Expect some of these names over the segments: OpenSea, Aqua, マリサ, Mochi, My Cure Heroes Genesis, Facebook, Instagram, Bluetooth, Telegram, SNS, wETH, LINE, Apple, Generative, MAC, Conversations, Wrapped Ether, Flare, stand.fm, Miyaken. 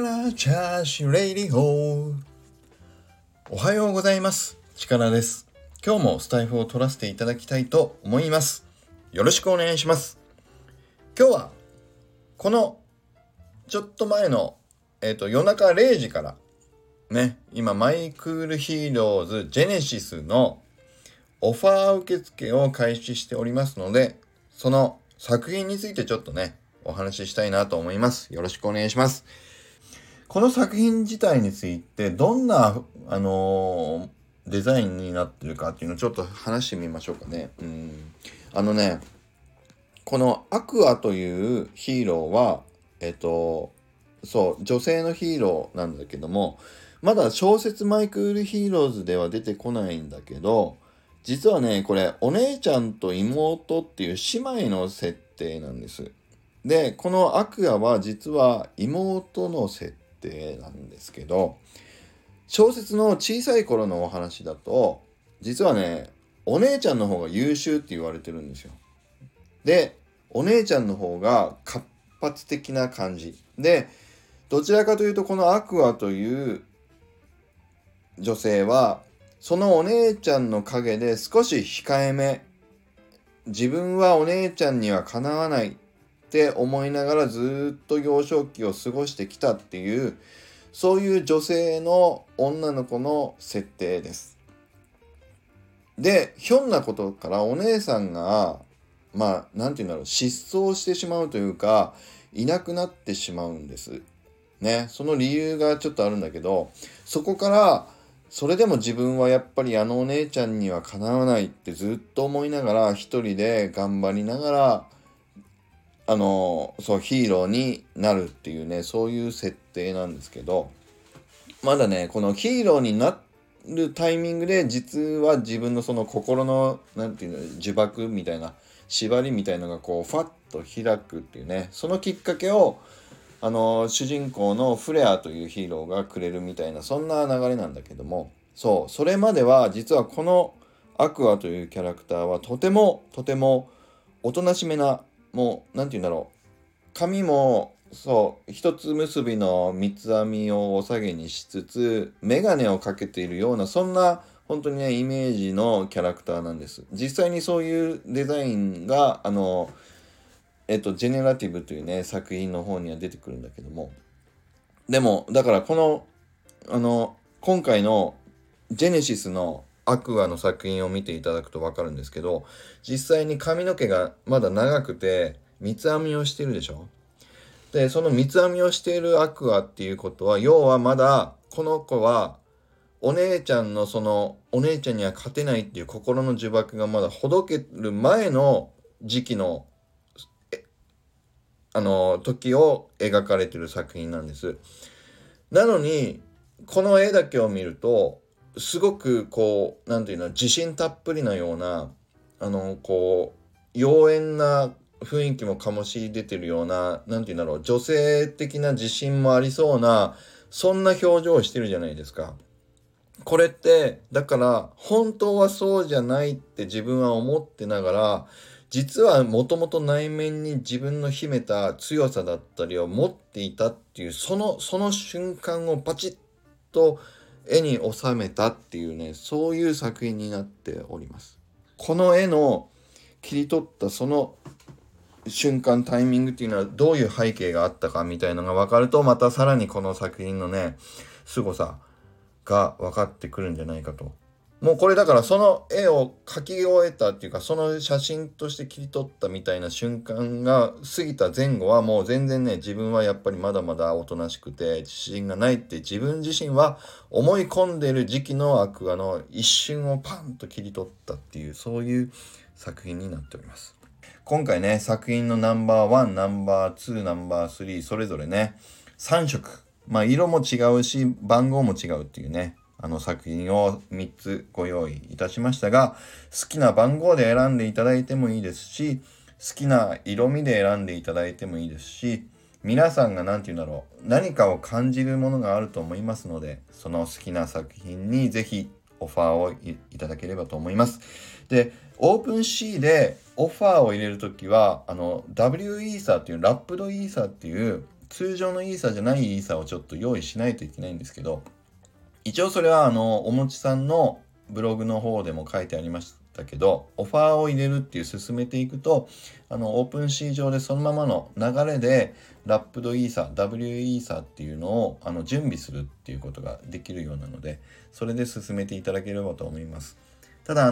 力チャーシュレイリホー。おはようございます、力です。今日もスタイフを撮らせていただきたいと思います。よろしくお願いします。今日はこのちょっと前の、夜中0時からね、今マイクールヒーローズジェネシスのオファー受付を開始しておりますので、その作品についてちょっとねお話ししたいなと思います。よろしくお願いします。この作品自体についてどんな、デザインになってるかっていうのをちょっと話してみましょうかね。このアクアというヒーローは女性のヒーローなんだけども、まだ小説マイクールヒーローズでは出てこないんだけど、実はねこれお姉ちゃんと妹っていう姉妹の設定なんです。でこのアクアは実は妹の設定なんですけど、小説の小さい頃のお話だと実はねお姉ちゃんの方が優秀って言われてるんですよ。でお姉ちゃんの方が活発的な感じで、どちらかというとこのアクアという女性はそのお姉ちゃんの陰で少し控えめ、自分はお姉ちゃんにはかなわないって思いながらずっと幼少期を過ごしてきたっていう、そういう女性の女の子の設定です。でひょんなことからお姉さんがなんていうんだろう、失踪してしまうというかいなくなってしまうんですね。その理由がちょっとあるんだけど、そこからそれでも自分はやっぱりあのお姉ちゃんにはかなわないってずっと思いながら一人で頑張りながらヒーローになるっていうね、そういう設定なんですけど、まだねこのヒーローになるタイミングで実は自分のその心の呪縛みたいな縛りみたいのがこうファッと開くっていうね、そのきっかけを主人公のフレアというヒーローがくれるみたいな、そんな流れなんだけども、それまでは実はこのアクアというキャラクターはとてもおとなしめな、もうなんていうんだろう、髪も一つ結びの三つ編みをお下げにしつつ眼鏡をかけているような、そんな本当にねイメージのキャラクターなんです。実際にそういうデザインがジェネラティブというね作品の方には出てくるんだけども、でもだからこの今回のジェネシスのアクアの作品を見ていただくと分かるんですけど、実際に髪の毛がまだ長くて三つ編みをしてるでしょ。でその三つ編みをしているアクアっていうことは、要はまだこの子はお姉ちゃんのそのお姉ちゃんには勝てないっていう心の呪縛がまだほどける前の時期の時を描かれてる作品なんです。なのにこの絵だけを見るとすごくこうなんていうの、自信たっぷりなような妖艶な雰囲気も醸し出てるような、なんていうんだろう、女性的な自信もありそうな、そんな表情をしてるじゃないですか。これってだから本当はそうじゃないって自分は思ってながら、実はもともと内面に自分の秘めた強さだったりを持っていたっていう、その瞬間をバチッと絵に収めたっていうね、そういう作品になっております。この絵の切り取ったその瞬間、タイミングっていうのはどういう背景があったかみたいのが分かると、またさらにこの作品のね凄さが分かってくるんじゃないかと。もうこれだからその絵を描き終えたっていうか、その写真として切り取ったみたいな瞬間が過ぎた前後はもう全然ね、自分はやっぱりまだまだおとなしくて自信がないって自分自身は思い込んでる時期のアクアの一瞬をパンと切り取ったっていう、そういう作品になっております。今回ね作品のナンバー1、ナンバー2、ナンバー3、それぞれね3色、色も違うし番号も違うっていうね作品を3つご用意いたしましたが、好きな番号で選んでいただいてもいいですし、好きな色味で選んでいただいてもいいですし、皆さんが何かを感じるものがあると思いますので、その好きな作品にぜひオファーをいただければと思います。で、オープン C でオファーを入れるときはWE イーサーっていうラップドイーサーっていう通常のイーサじゃないイーサをちょっと用意しないといけないんですけど、一応それはおもちさんのブログの方でも書いてありましたけど、オファーを入れるっていう進めていくと、オープンシー上でそのままの流れでラップドイーサ W イーサっていうのを準備するっていうことができるようなので、それで進めていただければと思います。ただ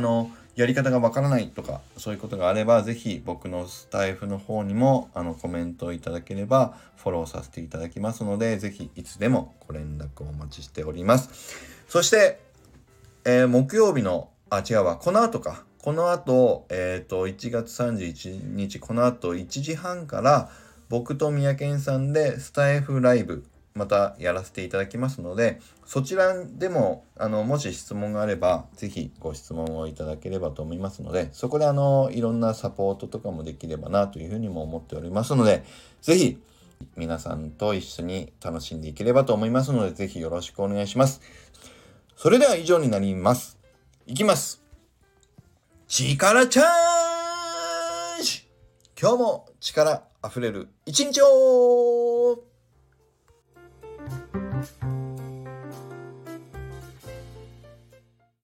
やり方がわからないとかそういうことがあれば、ぜひ僕のスタイフの方にもコメントをいただければフォローさせていただきますので、ぜひいつでもご連絡をお待ちしております。そして、木曜日の1月31日この後1時半から僕と宮健さんでスタイフライブまたやらせていただきますので、そちらでももし質問があればぜひご質問をいただければと思いますので、そこでいろんなサポートとかもできればなというふうにも思っておりますので、ぜひ皆さんと一緒に楽しんでいければと思いますので、ぜひよろしくお願いします。それでは以上になります。いきます。力チャージ、今日も力あふれる一日を。